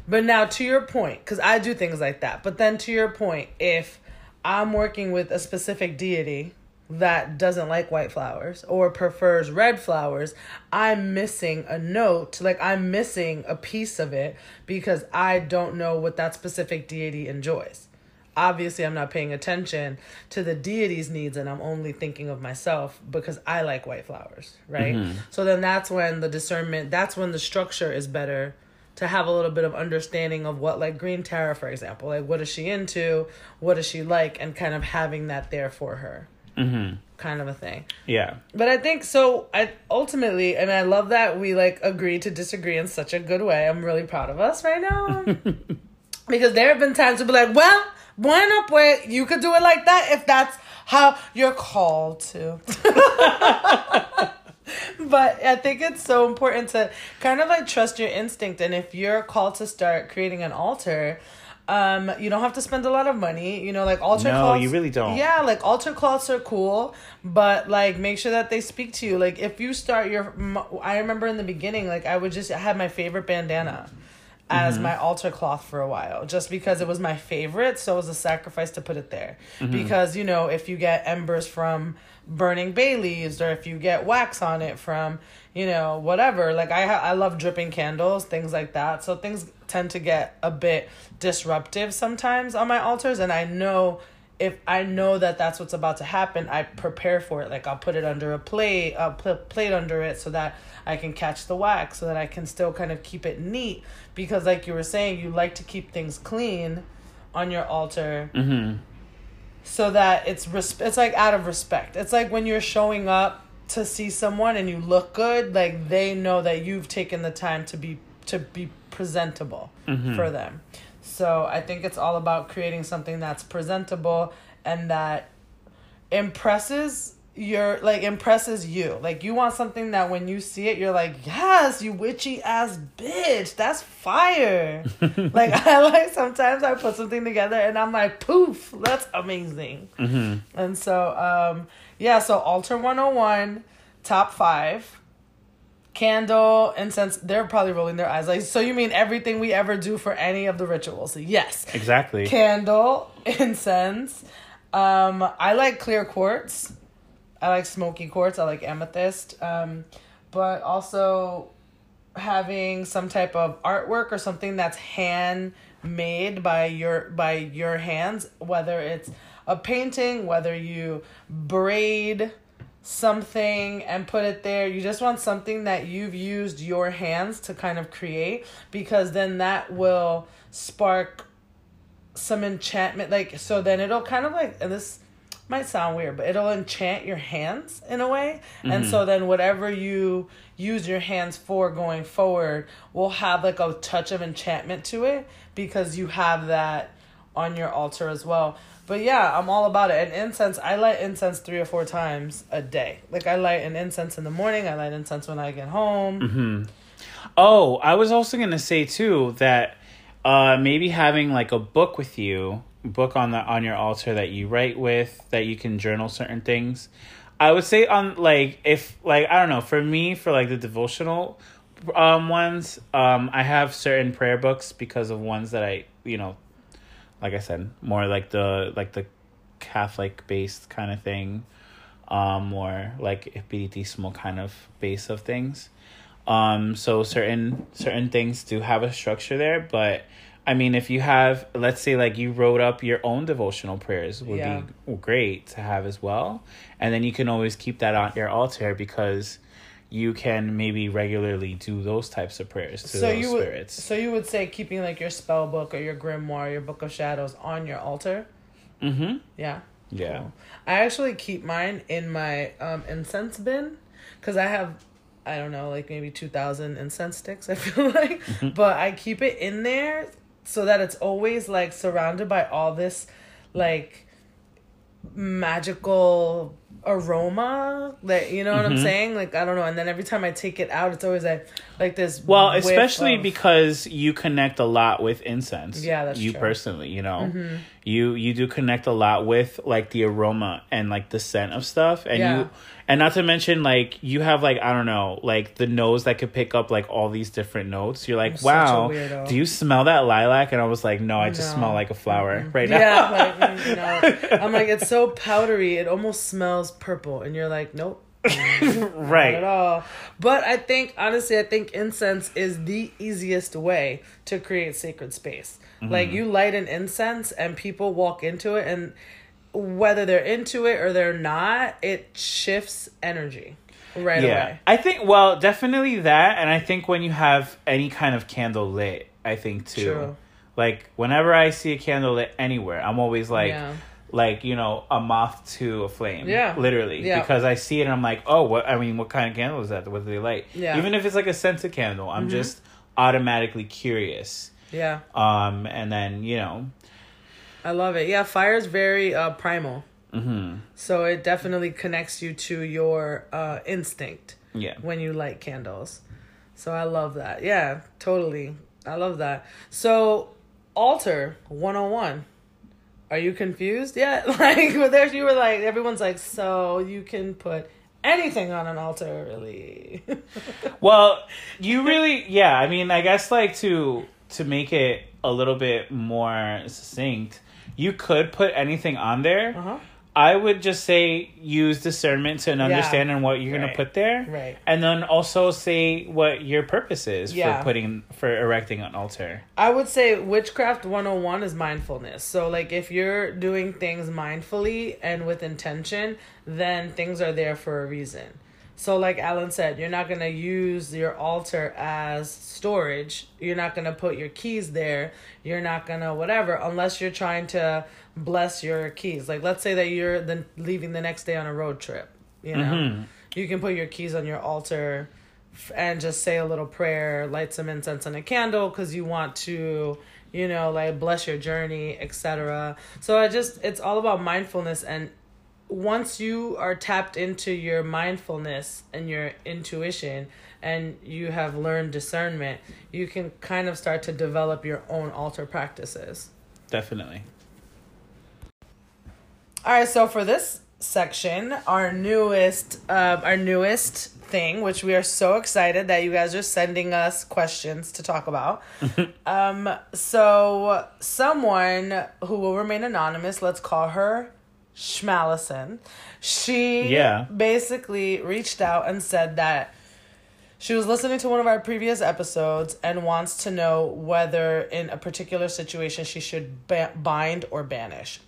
But now to your point, because I do things like that. But then to your point, if I'm working with a specific deity that doesn't like white flowers or prefers red flowers, I'm missing a note, like I'm missing a piece of it because I don't know what that specific deity enjoys. Obviously, I'm not paying attention to the deity's needs and I'm only thinking of myself because I like white flowers, right? Mm-hmm. So then that's when the discernment, that's when the structure is better to have a little bit of understanding of what, like Green Tara, for example, like what is she into? What does she like? And kind of having that there for her. Mm-hmm. Kind of a thing. Yeah. But I think so. I ultimately, and I love that we like agree to disagree in such a good way. I'm really proud of us right now because there have been times to be like, well, bueno, pues, you could do it like that if that's how you're called to. But I think it's so important to kind of like trust your instinct. And if you're called to start creating an altar, you don't have to spend a lot of money, you know, like altar cloths. No, you really don't. Yeah, like altar cloths are cool, but like make sure that they speak to you. Like if you start your, I remember in the beginning, like I would just have my favorite bandana as mm-hmm. my altar cloth for a while, just because it was my favorite. So it was a sacrifice to put it there mm-hmm. because, you know, if you get embers from burning bay leaves or if you get wax on it from, you know, whatever, like I love dripping candles, things like that. So things tend to get a bit disruptive sometimes on my altars. And I know if I know that that's what's about to happen, I prepare for it. Like I'll put it under a plate, I'll put a plate under it so that I can catch the wax so that I can still kind of keep it neat because like you were saying, you like to keep things clean on your altar mm-hmm. so that it's like out of respect. It's like when you're showing up to see someone and you look good, like they know that you've taken the time to be presentable mm-hmm. for them. So I think it's all about creating something that's presentable and that impresses you. Like you want something that when you see it, you're like, yes, you witchy ass bitch. That's fire. Like I like sometimes I put something together and I'm like, poof, that's amazing. Mm-hmm. And so, yeah. So Altar 101, top 5. Candle, incense, they're probably rolling their eyes like, so you mean everything we ever do for any of the rituals? Yes. Exactly. Candle, incense. I like clear quartz. I like smoky quartz. I like amethyst. But also having some type of artwork or something that's handmade by your hands, whether it's a painting, whether you braid something and put it there. You just want something that you've used your hands to kind of create, because then that will spark some enchantment. Like, so then it'll kind of like, and this might sound weird, but it'll enchant your hands in a way. Mm-hmm. And so then whatever you use your hands for going forward will have like a touch of enchantment to it because you have that on your altar as well. But yeah, I'm all about it. And incense, I light incense 3 or 4 times a day. Like I light an incense in the morning. I light incense when I get home. Mm-hmm. Oh, I was also going to say too that maybe having like a book with you, book on your altar that you write with, that you can journal certain things. I would say on like, if like, I don't know, for me, for like the devotional ones, I have certain prayer books because of ones that I, you know, like I said, more like the Catholic based kind of thing, more like Espiritismo kind of base of things. So certain things do have a structure there, but I mean, if you have, let's say like you wrote up your own devotional prayers would be great to have as well. And then you can always keep that on your altar because you can maybe regularly do those types of prayers to those spirits. So you would say keeping like your spell book or your grimoire, your book of shadows on your altar? Mm-hmm. Yeah. Yeah. Cool. I actually keep mine in my incense bin because I have, I don't know, like maybe 2,000 incense sticks, I feel like. Mm-hmm. But I keep it in there so that it's always like surrounded by all this like magical aroma that, you know what mm-hmm. I'm saying? Like, I don't know. And then every time I take it out, it's always like this. Well, especially because you connect a lot with incense. Yeah, that's true. You personally, you know, mm-hmm. you do connect a lot with like the aroma and like the scent of stuff, and you, and not to mention like you have like, I don't know, like the nose that could pick up like all these different notes. You're like, wow, do you smell that lilac? And I was like, no, I just smell like a flower right now. Yeah, like, I'm like, it's so powdery, it almost smells purple, and you're like, nope. Right. Not at all. But I think, honestly, I think incense is the easiest way to create sacred space. Mm-hmm. Like, you light an incense and people walk into it, and whether they're into it or they're not, it shifts energy right away. I think, well, definitely that. And I think when you have any kind of candle lit, I think too. True. Like, whenever I see a candle lit anywhere, I'm always like, like, you know, a moth to a flame. Yeah. Literally. Yeah. Because I see it and I'm like, oh, what kind of candle is that? What do they light? Yeah. Even if it's like a scented candle, I'm just automatically curious. Yeah. And then, you know. I love it. Yeah, fire is very primal. Mm-hmm. So it definitely connects you to your instinct. Yeah. When you light candles. So I love that. Yeah, totally. I love that. So, altar 101. Are you confused yet? Like, well, there you were like, everyone's like, so you can put anything on an altar, really? Well, you really, I mean, I guess like to make it a little bit more succinct, you could put anything on there. Uh-huh. I would just say use discernment to understand on what you're going to put there. Right. And then also say what your purpose is for erecting an altar. I would say Witchcraft 101 is mindfulness. So, like, if you're doing things mindfully and with intention, then things are there for a reason. So, like Alan said, you're not going to use your altar as storage. You're not going to put your keys there. You're not going to whatever, unless you're trying to bless your keys. Like, let's say that you're then leaving the next day on a road trip. You know, you can put your keys on your altar and just say a little prayer, light some incense and a candle because you want to, you know, like, bless your journey, etc. So it's all about mindfulness, and once you are tapped into your mindfulness and your intuition and you have learned discernment, you can kind of start to develop your own altar practices. Definitely. All right, so for this section, our newest thing, which we are so excited that you guys are sending us questions to talk about. So someone who will remain anonymous, let's call her Schmalison, she basically reached out and said that she was listening to one of our previous episodes and wants to know whether in a particular situation she should bind or banish.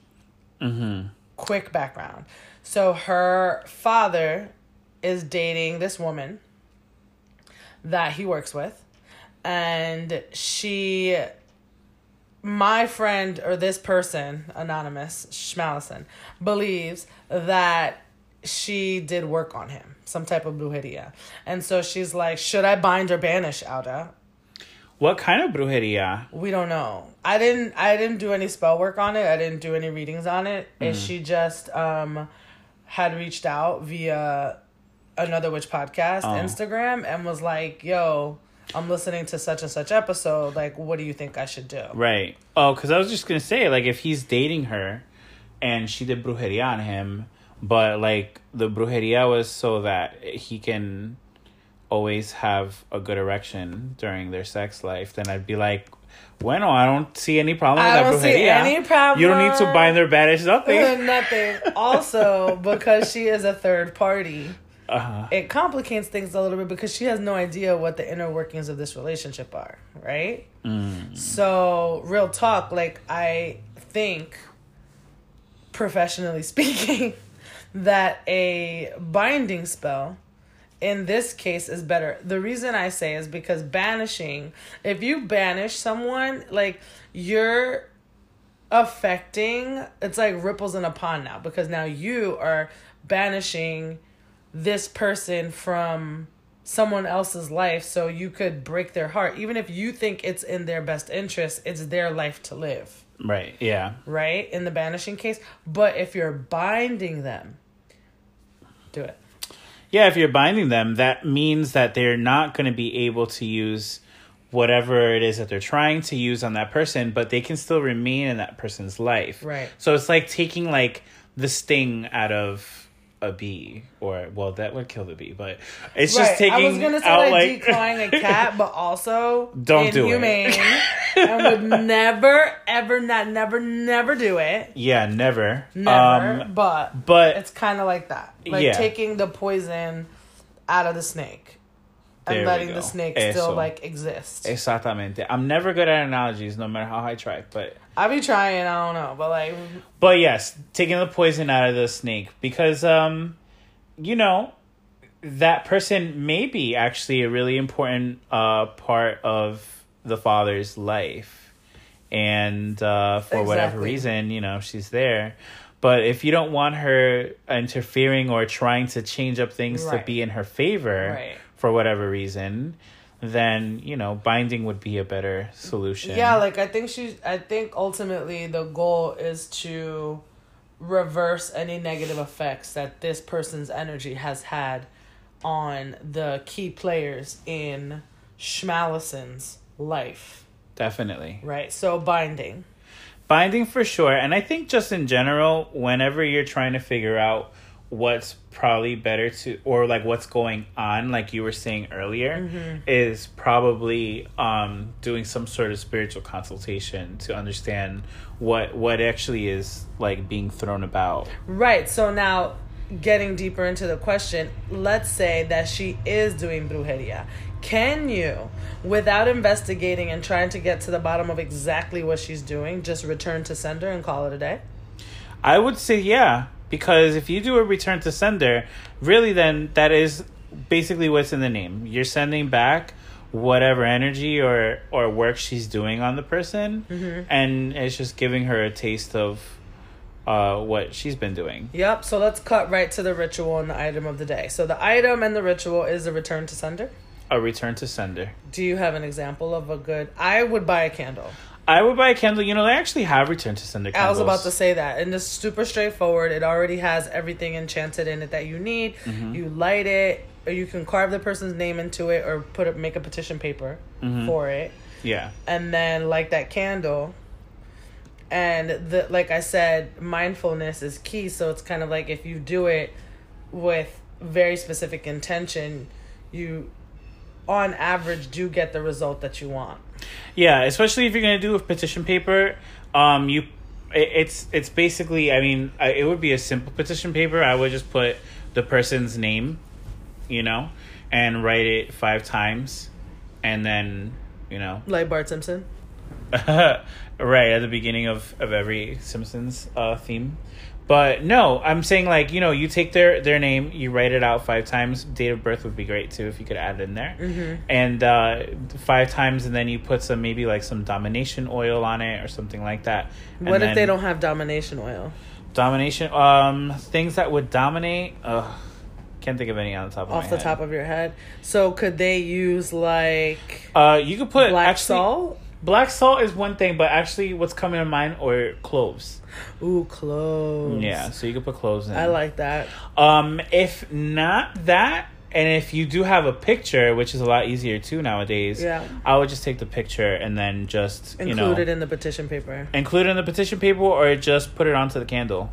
Mm-hmm. Quick background. So her father is dating this woman that he works with, and my friend, or this person, anonymous, Schmalison, believes that she did work on him, some type of brujeria. And so she's like, should I bind or banish, Auda? What kind of brujeria? We don't know. I didn't do any spell work on it. I didn't do any readings on it. And she just had reached out via Another Witch Podcast Instagram and was like, yo, I'm listening to such and such episode. Like, what do you think I should do? Right. Oh, because I was just going to say, like, if he's dating her and she did brujeria on him, but, like, the brujeria was so that he can always have a good erection during their sex life, then I'd be like, bueno, I don't see any problem with that brujeria. You don't need to bind or banish nothing. Nothing. Also, because she is a third party. Uh-huh. It complicates things a little bit because she has no idea what the inner workings of this relationship are, right? Mm. So, real talk, like, I think, professionally speaking, that a binding spell in this case is better. The reason I say is because banishing, if you banish someone, like, you're affecting, it's like ripples in a pond now, because now you are banishing this person from someone else's life, so you could break their heart. Even if you think it's in their best interest, it's their life to live. Right, yeah. Right, in the banishing case. But if you're binding them, do it. Yeah, if you're binding them, that means that they're not going to be able to use whatever it is that they're trying to use on that person, but they can still remain in that person's life. Right. So it's like taking like the sting out of a bee, or well, that would kill the bee, but it's right. just taking out. I was gonna say like declawing a cat, but also don't do it. I would never, ever, never do it. Yeah, never. But it's kind of like that, like yeah. taking the poison out of the snake. And letting the snake still like exist. Exactamente. I'm never good at analogies, no matter how I try. But I be trying. I don't know, but like. But yes, taking the poison out of the snake, because you know, that person may be actually a really important part of the father's life, and for exactly. whatever reason, you know, she's there. But if you don't want her interfering or trying to change up things right. to be in her favor. Right. For whatever reason, then, you know, binding would be a better solution. Yeah, like I think ultimately the goal is to reverse any negative effects that this person's energy has had on the key players in Schmalison's life. Definitely. Right. So binding. Binding for sure. And I think just in general, whenever you're trying to figure out what's probably better to, or like what's going on, like you were saying earlier, mm-hmm. is probably doing some sort of spiritual consultation to understand what actually is like being thrown about. Right. So now getting deeper into the question, let's say that she is doing brujeria. Can you, without investigating and trying to get to the bottom of exactly what she's doing, just return to sender and call it a day? I would say yeah. Because if you do a return to sender, really then that is basically what's in the name. You're sending back whatever energy or work she's doing on the person. Mm-hmm. And it's just giving her a taste of what she's been doing. Yep. So let's cut right to the ritual and the item of the day. So the item and the ritual is a return to sender? A return to sender. Do you have an example of a good... I would buy a candle. I would buy a candle. You know, they actually have return to sender candles. I was about to say that. And it's super straightforward. It already has everything enchanted in it that you need. Mm-hmm. You light it, or you can carve the person's name into it, or make a petition paper mm-hmm. for it. Yeah. And then light that candle. And like I said, mindfulness is key. So it's kind of like if you do it with very specific intention, you, on average, do get the result that you want. Yeah, especially if you're going to do a petition paper, it's basically, I mean, it would be a simple petition paper. I would just put the person's name, you know, and write it 5 times, and then, you know, like Bart Simpson. Right, at the beginning of every Simpsons theme. But no, I'm saying, like, you know, you take their name, you write it out 5 times. Date of birth would be great, too, if you could add it in there. Mm-hmm. And 5 times, and then you put some, maybe, like, some domination oil on it or something like that. What if they don't have domination oil? Domination, things that would dominate. Can't think of any on the top of my head. Off the top of your head. So could they use, like, you could put black salt? Black salt is one thing, but actually what's coming to mind are cloves. Ooh, cloves. Yeah, so you can put cloves in. I like that. If not that, and if you do have a picture, which is a lot easier too nowadays, yeah. I would just take the picture and then just, you know. Include it in the petition paper. Include it in the petition paper, or just put it onto the candle.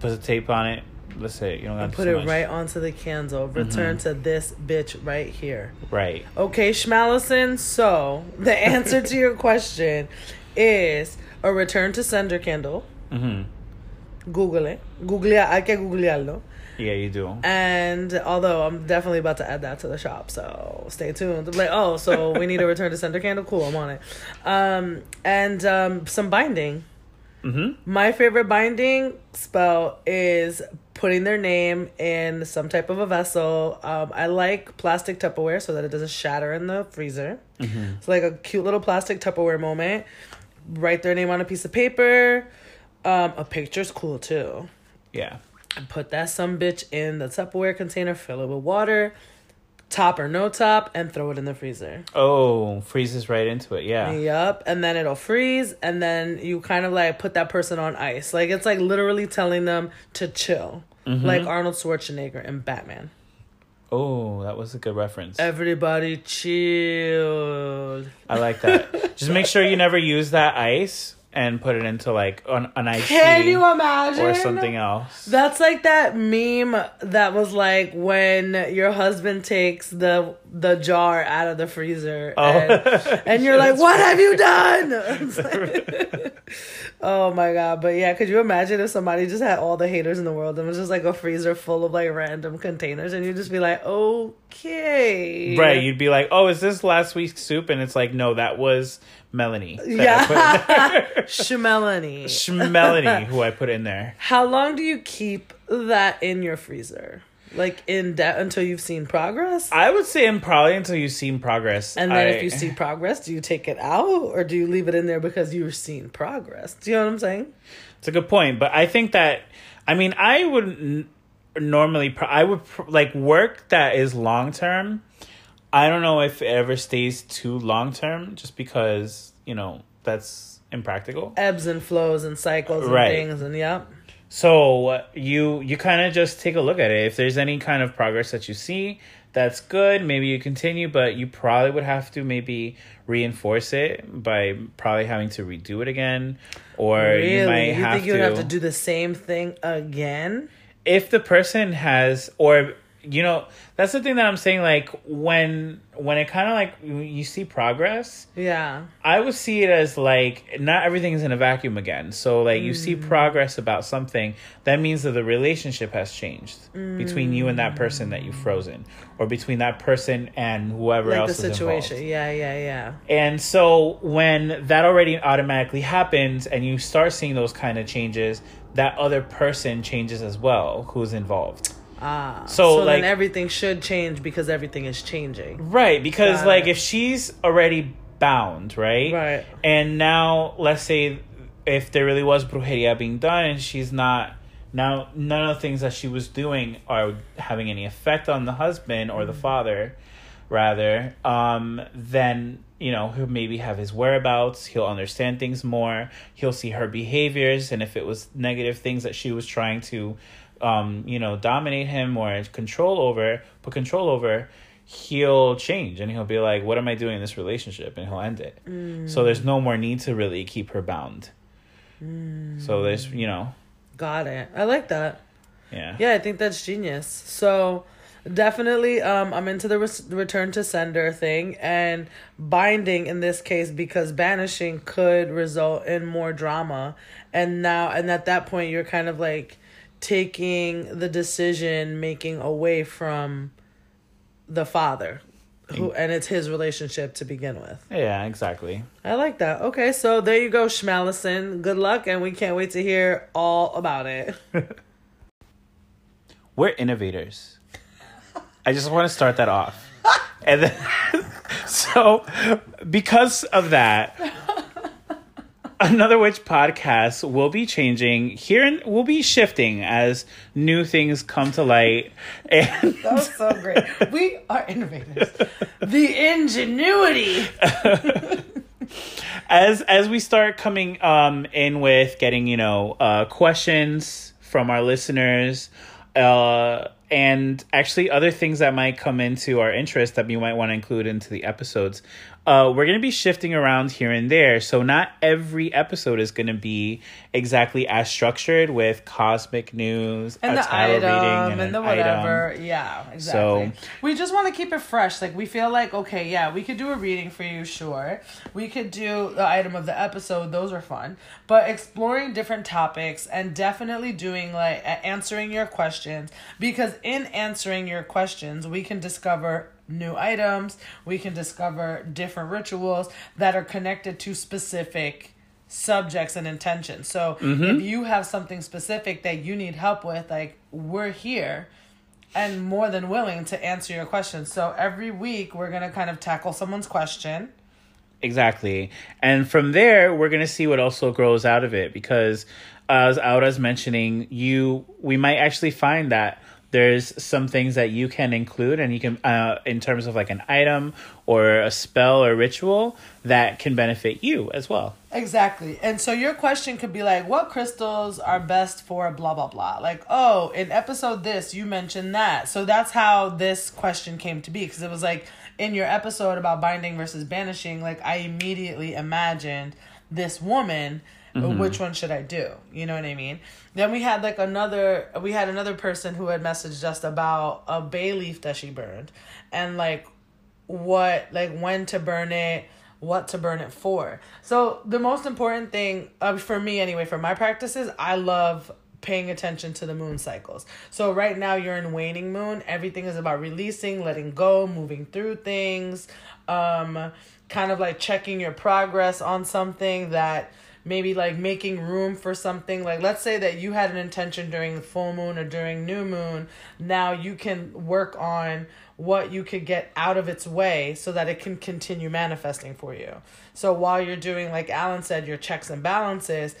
Put the tape on it. Let's say you don't have to put it much. Right onto the candle. Return mm-hmm. to this bitch right here. Right. Okay, Schmalison. So the answer to your question is a return to sender candle. Mm-hmm. Google it. Hay que googlearlo. Yeah, you do. And although I'm definitely about to add that to the shop, so stay tuned. Like, oh, so we need a return to sender candle. Cool, I'm on it. And some binding. Mm-hmm. My favorite binding spell is putting their name in some type of a vessel. I like plastic Tupperware so that it doesn't shatter in the freezer. Mm-hmm. So like a cute little plastic Tupperware moment. Write their name on a piece of paper. A picture's cool too. Yeah. And put that some bitch in the Tupperware container, fill it with water, top or no top, and throw it in the freezer. Oh, freezes right into it, yeah. Yep, and then it'll freeze, and then you kind of, like, put that person on ice. Like, it's, like, literally telling them to chill. Mm-hmm. Like Arnold Schwarzenegger in Batman. Oh, that was a good reference. Everybody chilled. I like that. Just make sure you never use that ice and put it into like an ice cream. Can you imagine? Or something else. That's like that meme that was like when your husband takes the jar out of the freezer. Oh. And you're like, what have you done? Oh my God. But yeah, could you imagine if somebody just had all the haters in the world and was just like a freezer full of like random containers and you'd just be like, okay. Right. You'd be like, oh, is this last week's soup? And it's like, no, that was Melanie. Yeah. Schmelanie, who I put in there. How long do you keep that in your freezer? Like in debt until you've seen progress? I would say probably until you've seen progress. And then if you see progress, do you take it out or do you leave it in there because you've seen progress? Do you know what I'm saying? It's a good point. But I think that, I mean, I would normally, I would like work that is long term. I don't know if it ever stays too long term just because, you know, that's impractical. Ebbs and flows and cycles and things and yep. So you kind of just take a look at it. If there's any kind of progress that you see, that's good. Maybe you continue, but you probably would have to maybe reinforce it by probably having to redo it again. Or really? You would have to do the same thing again? If the person has, or, you know, that's the thing that I'm saying, like, when it kind of, like, you see progress. Yeah. I would see it as, like, not everything is in a vacuum again. So, like, you see progress about something. That means that the relationship has changed between you and that person that you've frozen. Or between that person and whoever like else is involved. Like the situation. Yeah. And so, when that already automatically happens and you start seeing those kind of changes, that other person changes as well who's involved. Ah, so like, then everything should change because everything is changing. Right, because like if she's already bound, right? Right. And now, let's say if there really was brujeria being done and she's not, now none of the things that she was doing are having any effect on the husband or the father, rather, then, you know, he'll maybe have his whereabouts, he'll understand things more, he'll see her behaviors, and if it was negative things that she was trying to you know, dominate him or put control over, he'll change and he'll be like, what am I doing in this relationship? And he'll end it. So there's no more need to really keep her bound. So there's, you know. Got it. I like that. Yeah, I think that's genius. So definitely, I'm into the return to sender thing and binding in this case because banishing could result in more drama. And at that point, you're kind of like taking the decision making away from the father and it's his relationship to begin with. Yeah, exactly. I like that. Okay, so there you go, Schmalison. Good luck, and we can't wait to hear all about it. We're innovators. I just want to start that off. And then, so because of that, Another Witch Podcast will be changing here and we'll be shifting as new things come to light. And that was so great. We are innovators. The ingenuity. As we start coming in with getting, you know, questions from our listeners, and actually other things that might come into our interest that we might want to include into the episodes. We're going to be shifting around here and there. So not every episode is going to be exactly as structured with cosmic news. And the item reading and the whatever. Item. Yeah, exactly. So, we just want to keep it fresh. Like we feel like, okay, yeah, we could do a reading for you. Sure. We could do the item of the episode. Those are fun. But exploring different topics and definitely doing like answering your questions. Because in answering your questions, we can discover new items, we can discover different rituals that are connected to specific subjects and intentions. So if you have something specific that you need help with, like we're here and more than willing to answer your questions. So every week we're going to kind of tackle someone's question. Exactly. And from there, we're going to see what also grows out of it because as Aura's mentioning, we might actually find that There's some things that you can include, and you can, in terms of like an item or a spell or ritual that can benefit you as well. Exactly. And so your question could be like, what crystals are best for blah, blah, blah? Like, oh, in episode this, you mentioned that. So that's how this question came to be, because it was like in your episode about binding versus banishing, like I immediately imagined this woman. Mm-hmm. Which one should I do? You know what I mean? Then we had like another person who had messaged us about a bay leaf that she burned, and like what, like when to burn it, what to burn it for. So the most important thing for me anyway, for my practices, I love paying attention to the moon cycles. So right now you're in waning moon. Everything is about releasing, letting go, moving through things, kind of like checking your progress on something that maybe like making room for something. Like let's say that you had an intention during full moon or during new moon. Now you can work on what you could get out of its way so that it can continue manifesting for you. So while you're doing, like Alan said, your checks and balances,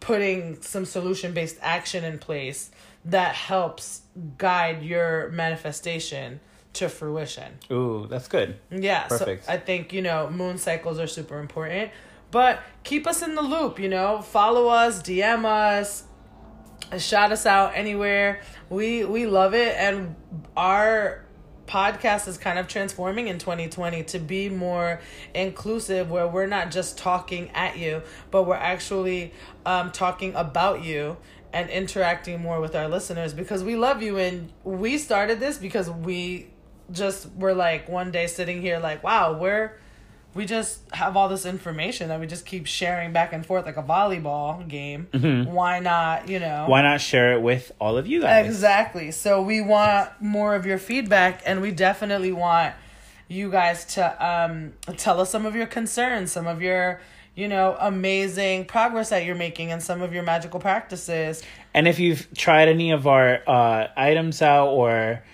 putting some solution-based action in place that helps guide your manifestation to fruition. Ooh, that's good. Yeah, perfect. So I think, moon cycles are super important. But keep us in the loop, follow us, DM us, shout us out anywhere. We love it. And our podcast is kind of transforming in 2020 to be more inclusive, where we're not just talking at you, but we're actually talking about you and interacting more with our listeners, because we love you. And we started this because we just were like one day sitting here like, wow, we just have all this information that we just keep sharing back and forth like a volleyball game. Mm-hmm. Why not, Why not share it with all of you guys? Exactly. So we want more of your feedback, and we definitely want you guys to tell us some of your concerns, some of your, amazing progress that you're making in some of your magical practices. And if you've tried any of our items out or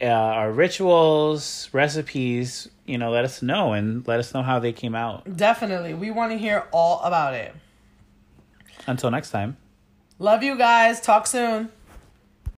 our rituals, recipes, let us know, and let us know how they came out. Definitely. We want to hear all about it. Until next time. Love you guys. Talk soon.